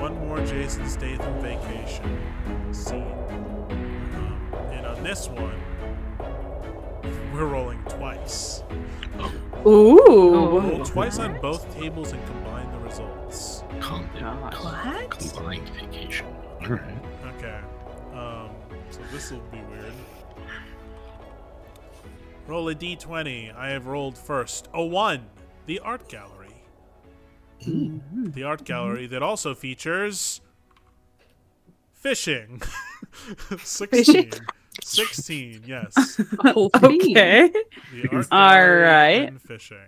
one more Jason Statham vacation scene. And on this one, we're rolling twice. Ooh! Roll twice on both tables and combine the results. What? Combined vacation. All right. Okay. So this will be weird. Roll a d20. I have rolled first. A 1. The art gallery. The art gallery that also features fishing. 16. 16, yes. Okay. All right. And fishing.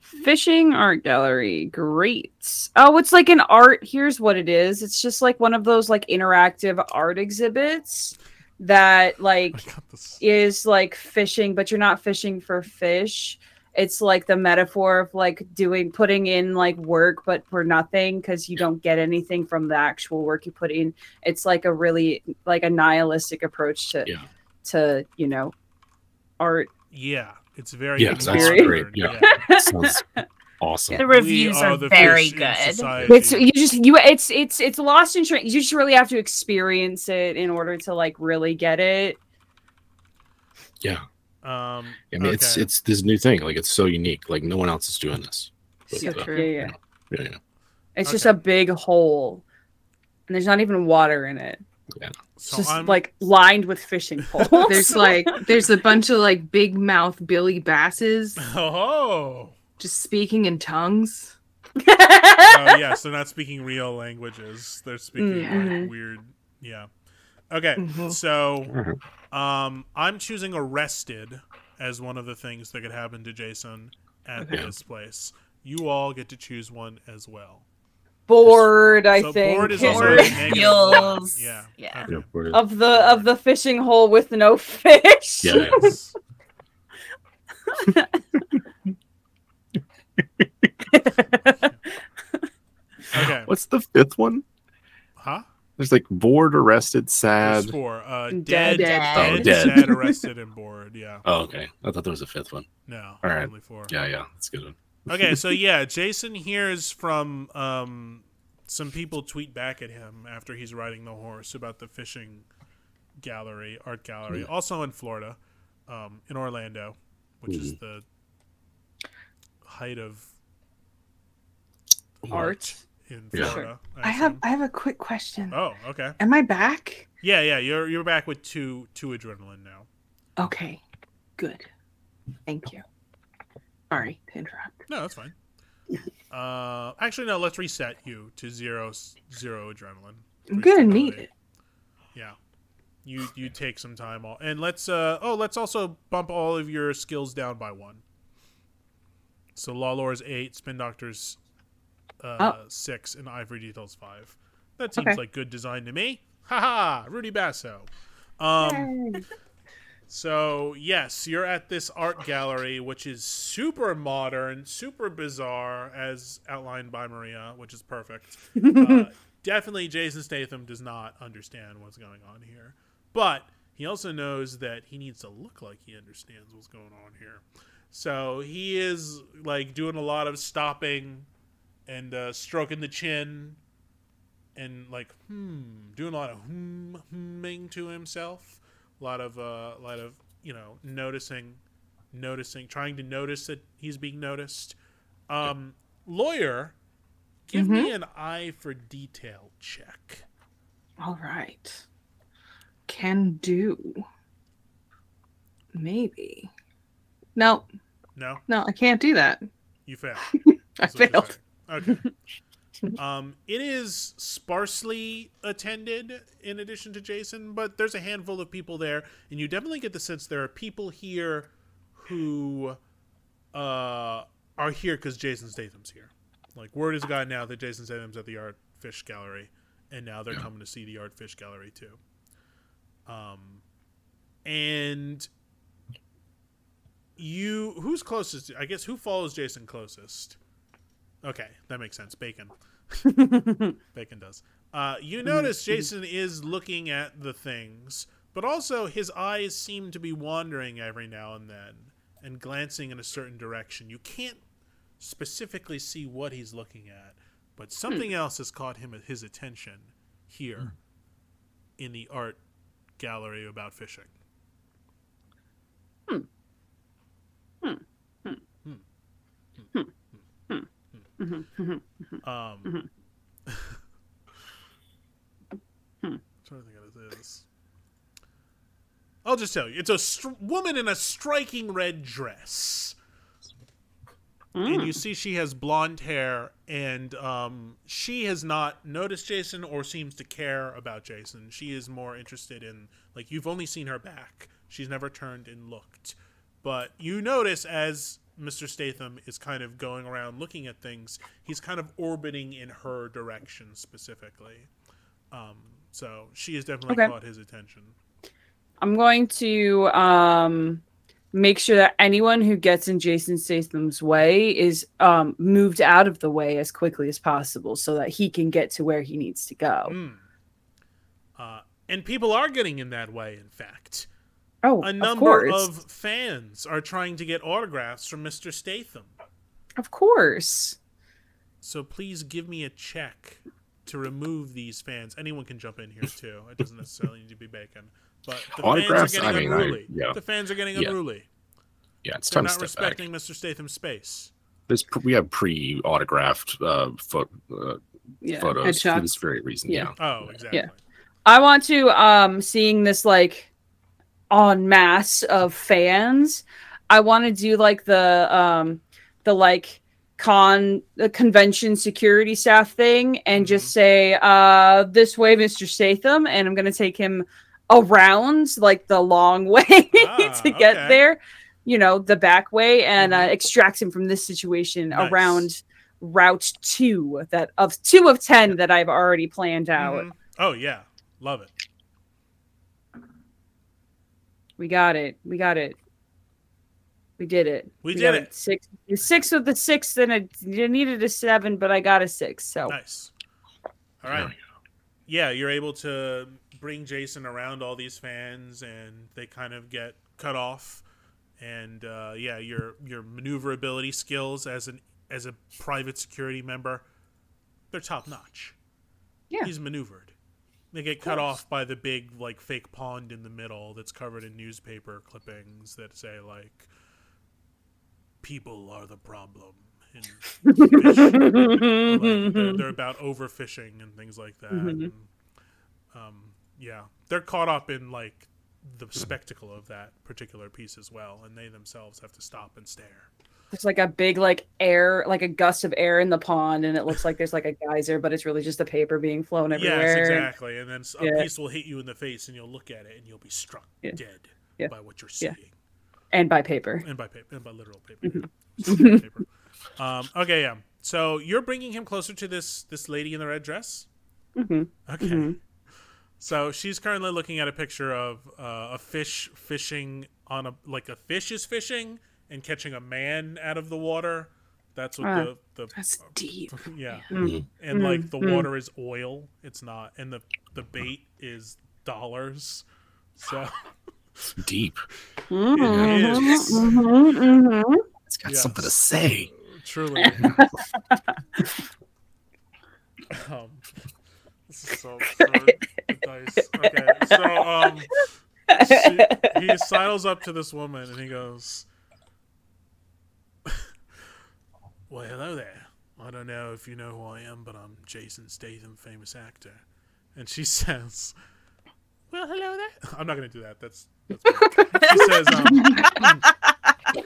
Fishing art gallery. Great. Oh, it's like an art. Here's what it is. It's just like one of those like interactive art exhibits that like is like fishing, but you're not fishing for fish. It's like the metaphor of like putting in like work, but for nothing, because you don't get anything from the actual work you put in. It's like a really like a nihilistic approach to you know, art. Yeah, it's very great. Yeah, sounds awesome. The reviews are very good. It's it's lost in you just really have to experience it in order to like really get it. Yeah. I mean, it's this new thing. Like, it's so unique. Like, no one else is doing this. But, so true. Yeah. It's just a big hole, and there's not even water in it. Yeah. It's I'm like lined with fishing poles. there's a bunch of like big mouth Billy Basses. Oh. Just speaking in tongues. So they're not speaking real languages. They're speaking like, weird. Yeah. Okay, so I'm choosing arrested as one of the things that could happen to Jason at this place. You all get to choose one as well. Bored, I think. Bored is also feels. Yeah. Okay. Of the fishing hole with no fish. Yes. Okay. What's the fifth one? Huh? There's like bored, arrested, sad. There's 4. Dead, sad, arrested, and bored. Yeah. Oh, okay. I thought there was a 5th one. No. All right. Only 4. Yeah. That's a good one. Okay. So, Jason hears from some people tweet back at him after he's riding the horse about the fishing gallery, art gallery, also in Florida, in Orlando, which is the height of art. In Florida, I have a quick question. Oh, okay. Am I back? Yeah. You're back with two adrenaline now. Okay, good. Thank you. Sorry to interrupt. No, that's fine. Actually, no. Let's reset you to zero adrenaline. I'm gonna need it. Yeah, you take some time off, and let's also bump all of your skills down by 1. So Law Lore is 8, Spin Doctor's 6, and Ivory Details 5. That seems like good design to me. Haha, Rudy Basso. So yes, you're at this art gallery, which is super modern, super bizarre, as outlined by Maria, which is perfect. Definitely Jason Statham does not understand what's going on here, but he also knows that he needs to look like he understands what's going on here. So he is like doing a lot of stopping and stroking the chin and like doing a lot of humming to himself, a lot of you know, noticing, trying to notice that he's being noticed. Lawyer, give me an eye for detail check. All right, can do. Maybe no I can't do that. You failed. I failed. Okay. It is sparsely attended in addition to Jason, but there's a handful of people there, and you definitely get the sense there are people here who are here because Jason Statham's here. Like, word has gotten out that Jason Statham's at the Art Fish Gallery, and now they're coming to see the Art Fish Gallery too. And who's closest? I guess who follows Jason closest? Okay, that makes sense. Bacon. Bacon does. You notice Jason is looking at the things, but also his eyes seem to be wandering every now and then and glancing in a certain direction. You can't specifically see what he's looking at, But something else has caught his attention here in the art gallery about fishing. I'm trying to think of what it is. I'll just tell you. It's a woman in a striking red dress. And you see she has blonde hair, and she has not noticed Jason or seems to care about Jason. She is more interested in, like, you've only seen her back. She's never turned and looked. But you notice as Mr. Statham is kind of going around looking at things, he's kind of orbiting in her direction specifically. So she has definitely caught his attention. I'm going to... make sure that anyone who gets in Jason Statham's way is moved out of the way as quickly as possible so that he can get to where he needs to go. And people are getting in that way, in fact. Oh, a number of fans are trying to get autographs from Mr. Statham. Of course. So please give me a check to remove these fans. Anyone can jump in here, too. It doesn't necessarily need to be Bacon. But the fans are getting unruly. Yeah, it's time to step back. They're not respecting Mr. Statham's space. We have pre-autographed photos for this very reason. Yeah. Oh, exactly. Yeah. I want to, seeing this, like, en masse of fans, I want to do, like, the convention security staff thing and just say, this way, Mr. Statham, and I'm going to take him around, like, the long way to get there, you know, the back way, and extract him from this situation around route 2 of 10 that I've already planned out. Oh yeah, love it. We got it. We did it. We did it. Six with the six, and I needed a 7, but I got a 6. So nice. All right. Yeah, you're able to bring Jason around all these fans, and they kind of get cut off. And your maneuverability skills as a private security member, they're top notch. Yeah, he's maneuvered. They get cut off by the big, like, fake pond in the middle that's covered in newspaper clippings that say, like, people are the problem. And like, they're about overfishing and things like that. And, they're caught up in, like, the spectacle of that particular piece as well, and they themselves have to stop and stare. There's, like, a big, like, air, like a gust of air in the pond, and it looks like there's, like, a geyser, but it's really just the paper being flown everywhere. Yes, exactly. And then a piece will hit you in the face, and you'll look at it, and you'll be struck dead by what you're seeing. And by paper. And by literal paper. Mm-hmm. Paper. Okay, yeah. So you're bringing him closer to this lady in the red dress? Mm-hmm. Okay. Mm-hmm. So she's currently looking at a picture of a fish fishing on a, like, a fish is fishing and catching a man out of the water. That's what the that's deep. Yeah. Mm-hmm. And like the water is oil. It's not. And the bait is dollars. So deep. It is. It's got something to say. Truly. This is so absurd. Okay, so he sidles up to this woman and he goes, "Well, hello there. I don't know if you know who I am, but I'm Jason Statham, famous actor." And she says, "Well, hello there." I'm not going to do that. That's she says,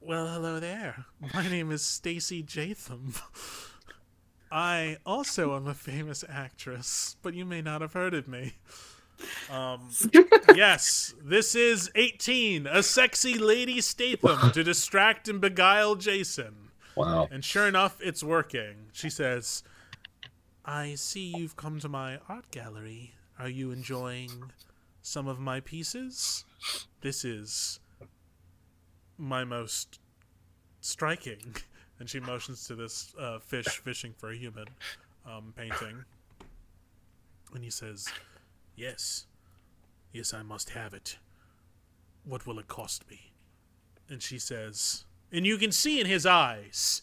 "Well, hello there. My name is Stacy Jatham. I also am a famous actress, but you may not have heard of me." Yes, this is 18, a sexy Lady Statham to distract and beguile Jason. Wow. And sure enough, it's working. She says, "I see you've come to my art gallery. Are you enjoying some of my pieces? This is my most striking..." And she motions to this fish fishing for a human painting. And he says, Yes, I must have it. What will it cost me?" And she says, and you can see in his eyes,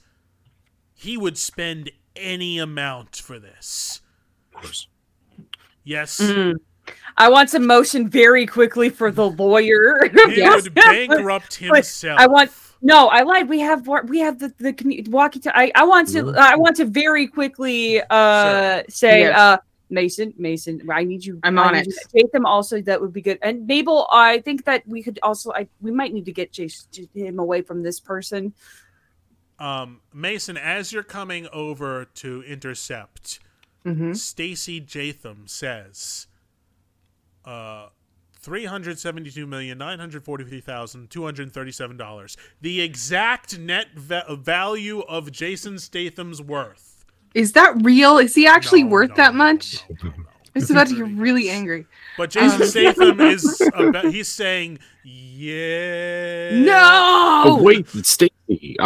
he would spend any amount for this. Of course. Yes. I want to motion very quickly for the lawyer. He would bankrupt himself. No, I lied. We have the walkie. I want to very quickly say yes. Mason, I need you. I need it. Jason also, that would be good. And Mabel, I think that we could also. We might need to get him away from this person. Mason, as you're coming over to intercept, Stacy Jatham says, 372,943,237. The exact net value of Jason Statham's worth. Is that real? Is he actually worth that much? No. I was about to get really angry. But Jason Statham he's saying, yeah. No! Oh, wait, Stacy, we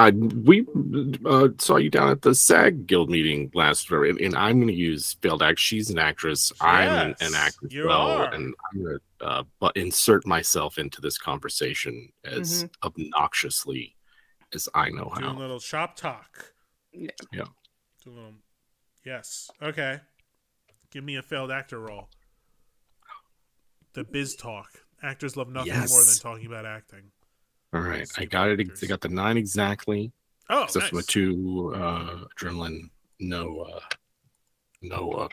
saw you down at the SAG Guild meeting last year, and I'm going to use failed act. She's an actress. Yes, I'm an actress. And I'm going to insert myself into this conversation as obnoxiously as I know how. Doing a little shop talk. Yeah. Yes. Okay. Give me a failed actor roll. The biz talk. Actors love nothing more than talking about acting. All right. I got it. I got the 9 exactly. Oh, nice. That's with 2 adrenaline. No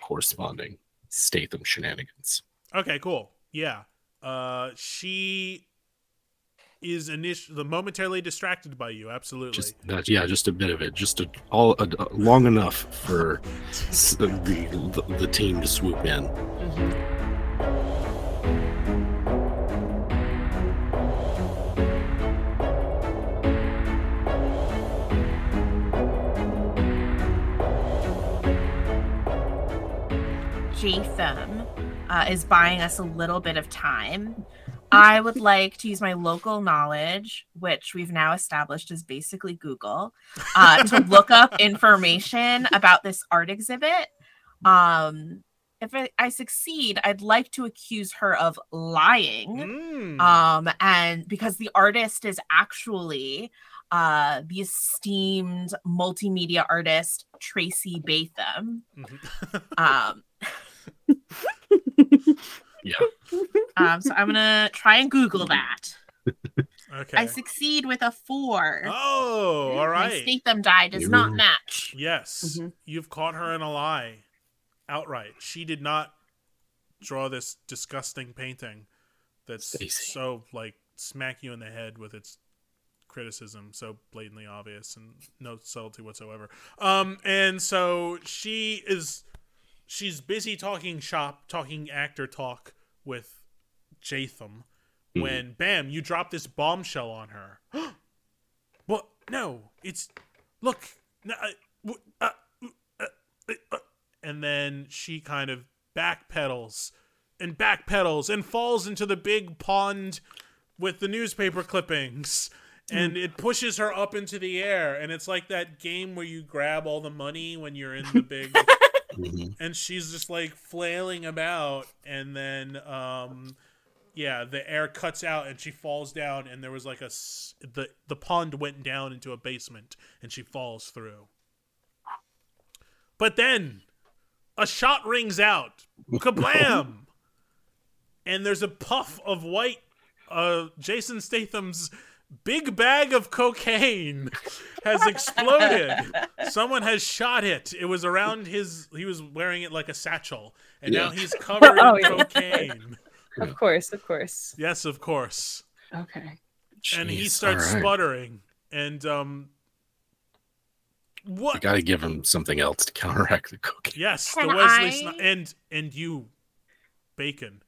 corresponding Statham shenanigans. Okay, cool. Yeah. She is momentarily distracted by you. Absolutely. Just a bit of it. Just long enough for the team to swoop in. Jatham is buying us a little bit of time. I would like to use my local knowledge, which we've now established is basically Google, to look up information about this art exhibit. If I succeed, I'd like to accuse her of lying. And because the artist is actually the esteemed multimedia artist, Tracy Batham. Yeah. So I'm gonna try and Google that. Okay. I succeed with a 4. Oh, all right. My Statham die does not match. Yes, you've caught her in a lie, outright. She did not draw this disgusting painting that's so smack you in the head with its criticism, so blatantly obvious and no subtlety whatsoever. And so she is. She's busy talking actor talk with Jatham when, bam, you drop this bombshell on her. Well, no, it's... Look! No, and then she kind of backpedals and falls into the big pond with the newspaper clippings. And it pushes her up into the air. And it's like that game where you grab all the money when you're in the big... And she's just flailing about, and then the air cuts out and she falls down, and there was the pond went down into a basement and she falls through. But then a shot rings out. Kablam! And there's a puff of white Jason Statham's big bag of cocaine has exploded. Someone has shot it. It was around he was wearing it like a satchel. And now he's covered in cocaine. Of course. Yes, of course. Okay. And he starts sputtering. And, what? You gotta give him something else to counteract the cocaine. Yes, the Wesley Snipes. And you, Bacon,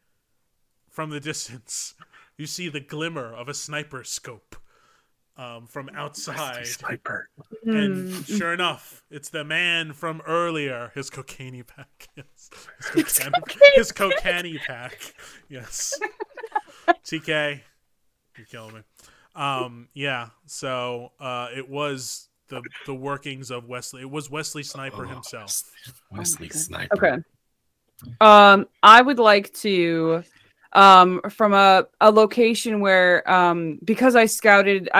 from the distance. You see the glimmer of a sniper scope from outside. Sniper. And sure enough, it's the man from earlier. His cocaine pack. His cocaine pack. Yes. TK, you're killing me. So it was the workings of Wesley. It was Wesley Sniper himself. Wesley Sniper. Okay. I would like to... from a location where, because I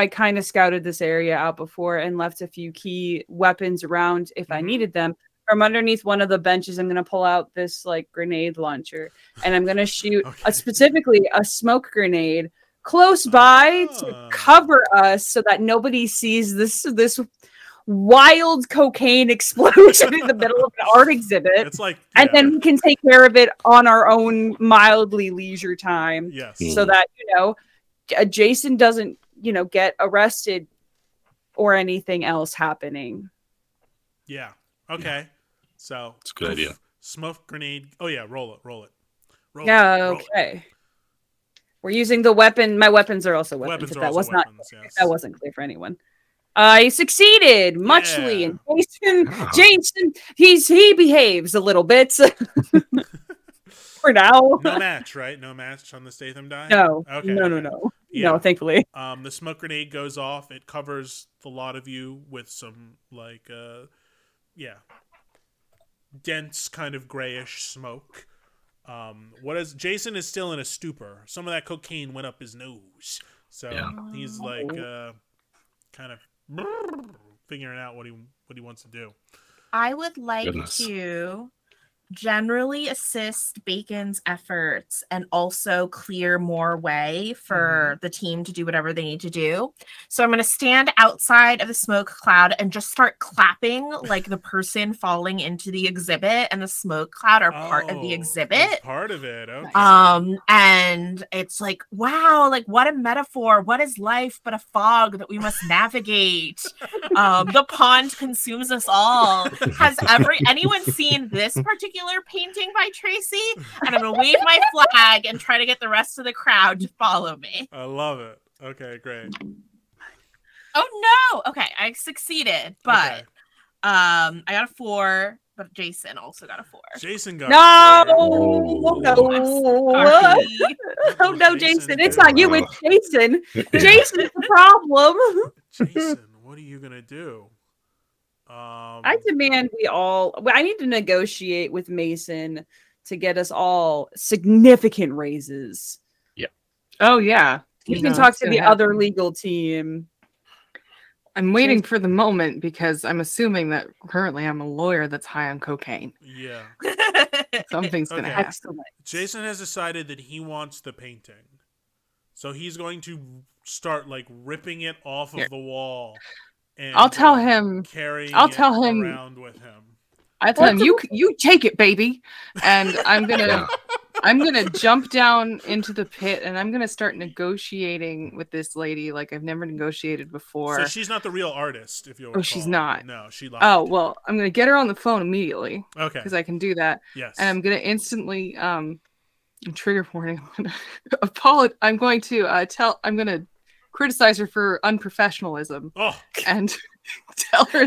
kind of scouted this area out before and left a few key weapons around if I needed them. From underneath one of the benches, I'm going to pull out this like grenade launcher, and I'm going to shoot specifically a smoke grenade close by to cover us so that nobody sees this wild cocaine explosion in the middle of an art exhibit. It's like, yeah. And then we can take care of it on our own mildly leisure time. Yes. So that, Jason doesn't, get arrested or anything else happening. Yeah. Okay. So it's a good idea. Smoke grenade. Oh yeah, roll it. Okay. We're using the weapon. My weapons are also weapons. That wasn't clear for anyone. I succeeded muchly, and Jason, he behaves a little bit for now. No match, right? No match on the Statham die. No. Okay. No. Yeah. No, thankfully. The smoke grenade goes off. It covers the lot of you with some dense kind of grayish smoke. Jason is still in a stupor. Some of that cocaine went up his nose, so he's like kind of figuring out what he wants to do. I would like to generally assist Bacon's efforts and also clear more way for the team to do whatever they need to do. So I'm going to stand outside of the smoke cloud and just start clapping like the person falling into the exhibit and the smoke cloud are part of the exhibit. Part of it. Okay. And it's like, wow, like what a metaphor. What is life but a fog that we must navigate? The pond consumes us all. Has anyone seen this particular painting by Tracy? And I'm gonna wave my flag and try to get the rest of the crowd to follow me. I love it. Okay, great. Oh no! Okay, I succeeded, but I got a 4, but Jason also got a 4. Jason got no. Oh no, Jason! It's not you. It's Jason. Jason is the problem. Jason, what are you gonna do? I demand I need to negotiate with Mason to get us all significant raises. Yeah. Oh, yeah. You can talk to the other legal team. I'm waiting for the moment because I'm assuming that currently I'm a lawyer that's high on cocaine. Yeah. Something's going to happen. Jason has decided that he wants the painting. So he's going to start like ripping it off of the wall. And I'll tell him. I'll tell him. Around with him. I tell him you take it, baby, and I'm gonna jump down into the pit, and I'm gonna start negotiating with this lady like I've never negotiated before. So she's not the real artist, if you'll recall. She's not. No, she lied. Oh well, I'm gonna get her on the phone immediately. Okay. Because I can do that. Yes. And I'm gonna instantly trigger warning. I'm going to criticize her for unprofessionalism and tell her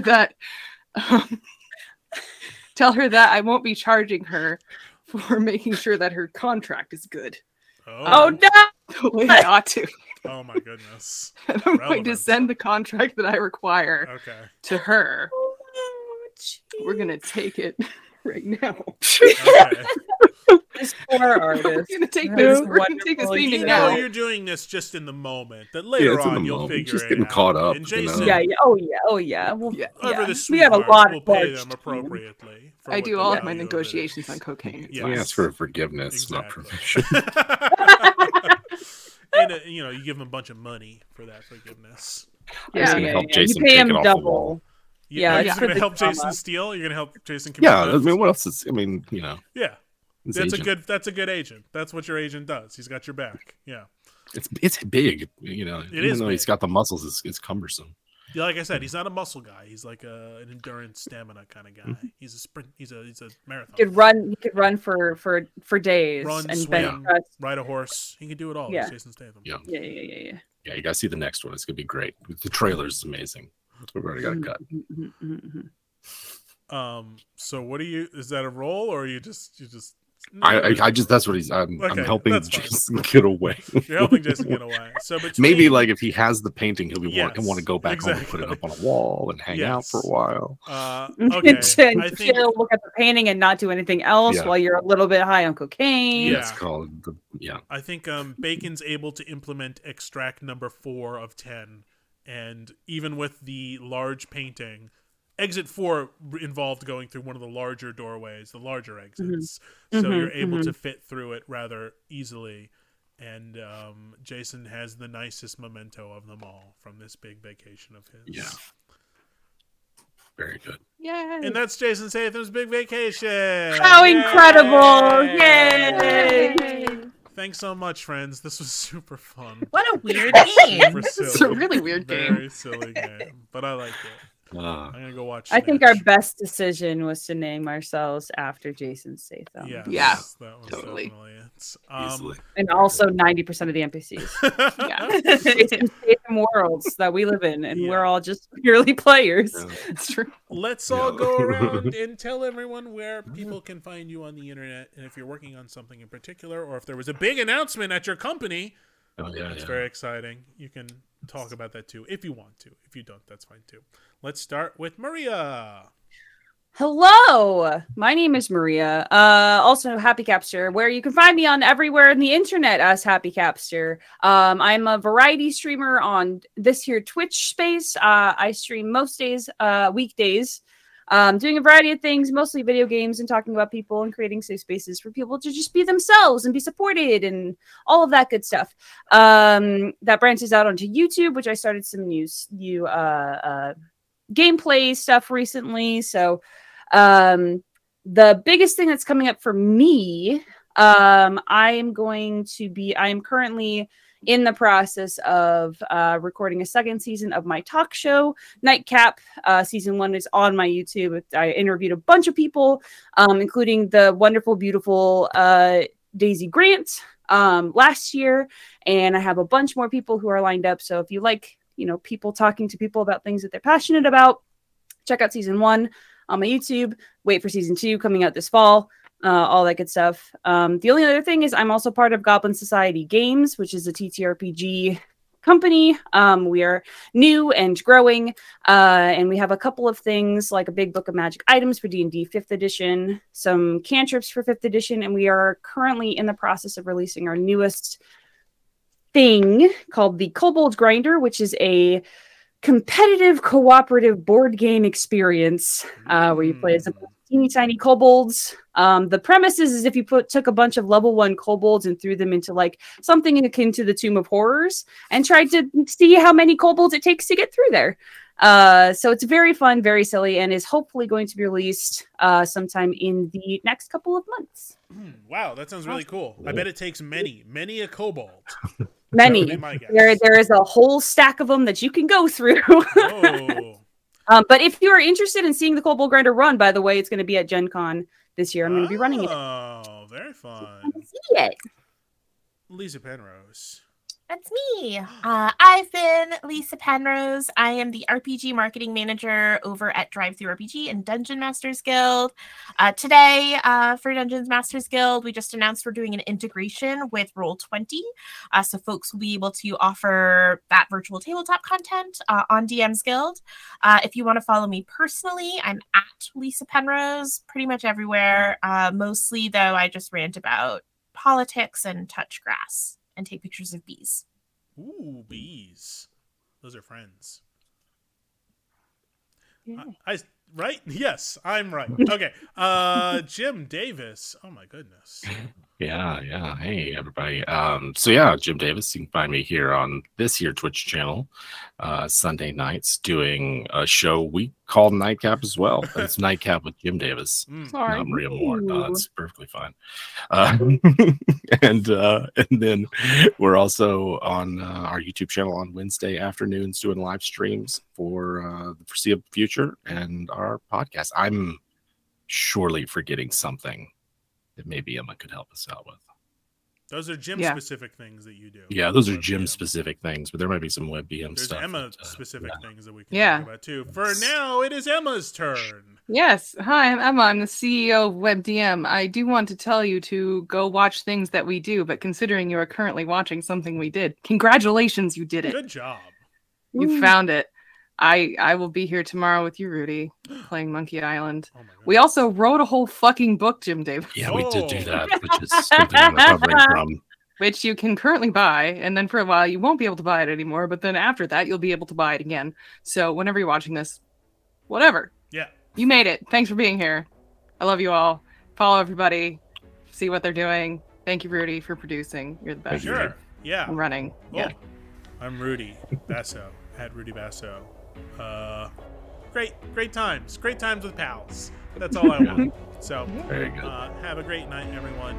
that I won't be charging her for making sure that her contract is good. Oh no! The way I ought to. Oh my goodness. And I'm going to send the contract that I require to her. Oh, we're going to take it right now. Okay. We're gonna take this. We're gonna take this meeting now. You're doing this just in the moment. That later on you'll figure just it out. Caught up. And Jason, Oh yeah. We have a lot. We'll pay them appropriately. I do all of my negotiations on cocaine. Yes. We ask for forgiveness, not permission. And you give them a bunch of money for that forgiveness. You pay him double. You're gonna help Jason steal. You're gonna help Jason. Yeah. I mean, what else is? I mean, Yeah. That's a good agent. That's what your agent does. He's got your back. Yeah. It's big, Even though he's got the muscles, it's cumbersome. Yeah, like I said, he's not a muscle guy. He's like an endurance stamina kind of guy. Mm-hmm. He's a sprint. He's a marathon. He could run for days. Run, and swim, ride a horse. He could do it all. Yeah. Jason Statham. Yeah. Yeah, you gotta see the next one. It's gonna be great. The trailer's amazing. We've already got a cut. Mm-hmm. So what do you? Is that a roll or are you just I just that's what he's. I'm helping Jason get away. You're helping Jason get away. So maybe like if he has the painting, he'll be want to go back home and put it up on a wall and hang out for a while. Okay, I think he'll look at the painting and not do anything else while you're a little bit high on cocaine. Yeah, it's called the I think Bacon's able to implement extract number 4 of 10, and even with the large painting. Exit 4 involved going through one of the larger doorways, the larger exits. Mm-hmm. So you're able to fit through it rather easily. And Jason has the nicest memento of them all from this big vacation of his. Yeah. Very good. Yay. And that's Jason Statham's big vacation. How incredible. Yay. Yay. Thanks so much, friends. This was super fun. What a weird game. It's a really weird game. Very silly game. But I liked it. I'm gonna go watch. I think our best decision was to name ourselves after Jason Statham. Yeah, that was totally. And also 90% of the NPCs. Jason Statham worlds that we live in, and we're all just purely players. It's true. Let's all go around and tell everyone where people can find you on the internet, and if you're working on something in particular, or if there was a big announcement at your company. That's very exciting. You can talk about that too if you want to. If you don't, that's fine too. Let's start with Maria. Hello, my name is Maria. Also Happy Capster, where you can find me on everywhere on the internet as Happy Capster. I'm a variety streamer on this here Twitch space. I stream most days, weekdays, doing a variety of things, mostly video games and talking about people and creating safe spaces for people to just be themselves and be supported and all of that good stuff. That branches out onto YouTube, which I started some new gameplay stuff recently. So the biggest thing that's coming up for me, I am currently in the process of recording a second season of my talk show, Nightcap. Season 1 is on my YouTube. I interviewed a bunch of people, including the wonderful, beautiful Daisy Grant last year. And I have a bunch more people who are lined up. So if you like, people talking to people about things that they're passionate about, check out season 1 on my YouTube. Wait for season 2 coming out this fall. All that good stuff. The only other thing is I'm also part of Goblin Society Games, which is a TTRPG company. We are new and growing, and we have a couple of things like a big book of magic items for D&D 5th edition, some cantrips for 5th edition, and we are currently in the process of releasing our newest thing called the Kobold Grinder, which is a competitive cooperative board game experience where you play as a teeny tiny kobolds. The premise is if you took a bunch of level 1 kobolds and threw them into like something akin to the Tomb of Horrors and tried to see how many kobolds it takes to get through there. So it's very fun, very silly, and is hopefully going to be released sometime in the next couple of months. Wow, that sounds really cool. I bet it takes many a kobold. Many. There is a whole stack of them that you can go through. But if you are interested in seeing the Kobold Grinder run, by the way, it's going to be at Gen Con this year. I'm going to be running it. Oh, very fun. So see it. Lisa Penrose. That's me. I've been Lisa Penrose. I am the RPG marketing manager over at DriveThruRPG and Dungeon Masters Guild. Today, for Dungeon Masters Guild, we just announced we're doing an integration with Roll20. So folks will be able to offer that virtual tabletop content on DM's Guild. If you want to follow me personally, I'm at Lisa Penrose pretty much everywhere. Mostly, though, I just rant about politics and touch grass. And take pictures of bees. Ooh, bees. Those are friends. Yeah. Right? Yes, I'm right. Okay. Jim Davis. Oh, my goodness. Yeah. Hey, everybody. Jim Davis. You can find me here on this here Twitch channel Sunday nights doing a show we call Nightcap as well. It's Nightcap with Jim Davis. Not Maria Moore. No, it's perfectly fine. And then we're also on our YouTube channel on Wednesday afternoons doing live streams for the foreseeable future and our podcast. I'm surely forgetting something that maybe Emma could help us out with. Those are gym-specific things that you do. Yeah, those are gym-specific things, but there might be some WebDM stuff. There's Emma-specific things that we can talk about, too. For now, it is Emma's turn. Yes. Hi, I'm Emma. I'm the CEO of WebDM. I do want to tell you to go watch things that we do, but considering you are currently watching something we did, congratulations, you did it. Good job. You found it. I will be here tomorrow with you, Rudy, playing Monkey Island. Oh, we also wrote a whole fucking book, Jim Davis. Yeah, we did do that, which is something I'm recovering from. Which you can currently buy, and then for a while you won't be able to buy it anymore, but then after that you'll be able to buy it again. So whenever you're watching this, whatever. Yeah. You made it. Thanks for being here. I love you all. Follow everybody. See what they're doing. Thank you, Rudy, for producing. You're the best. Sure. Yeah. I'm running. Cool. Yeah. I'm Rudy Basso, at Rudy Basso. Great times with pals. That's all I want. So very good. Have a great night, everyone.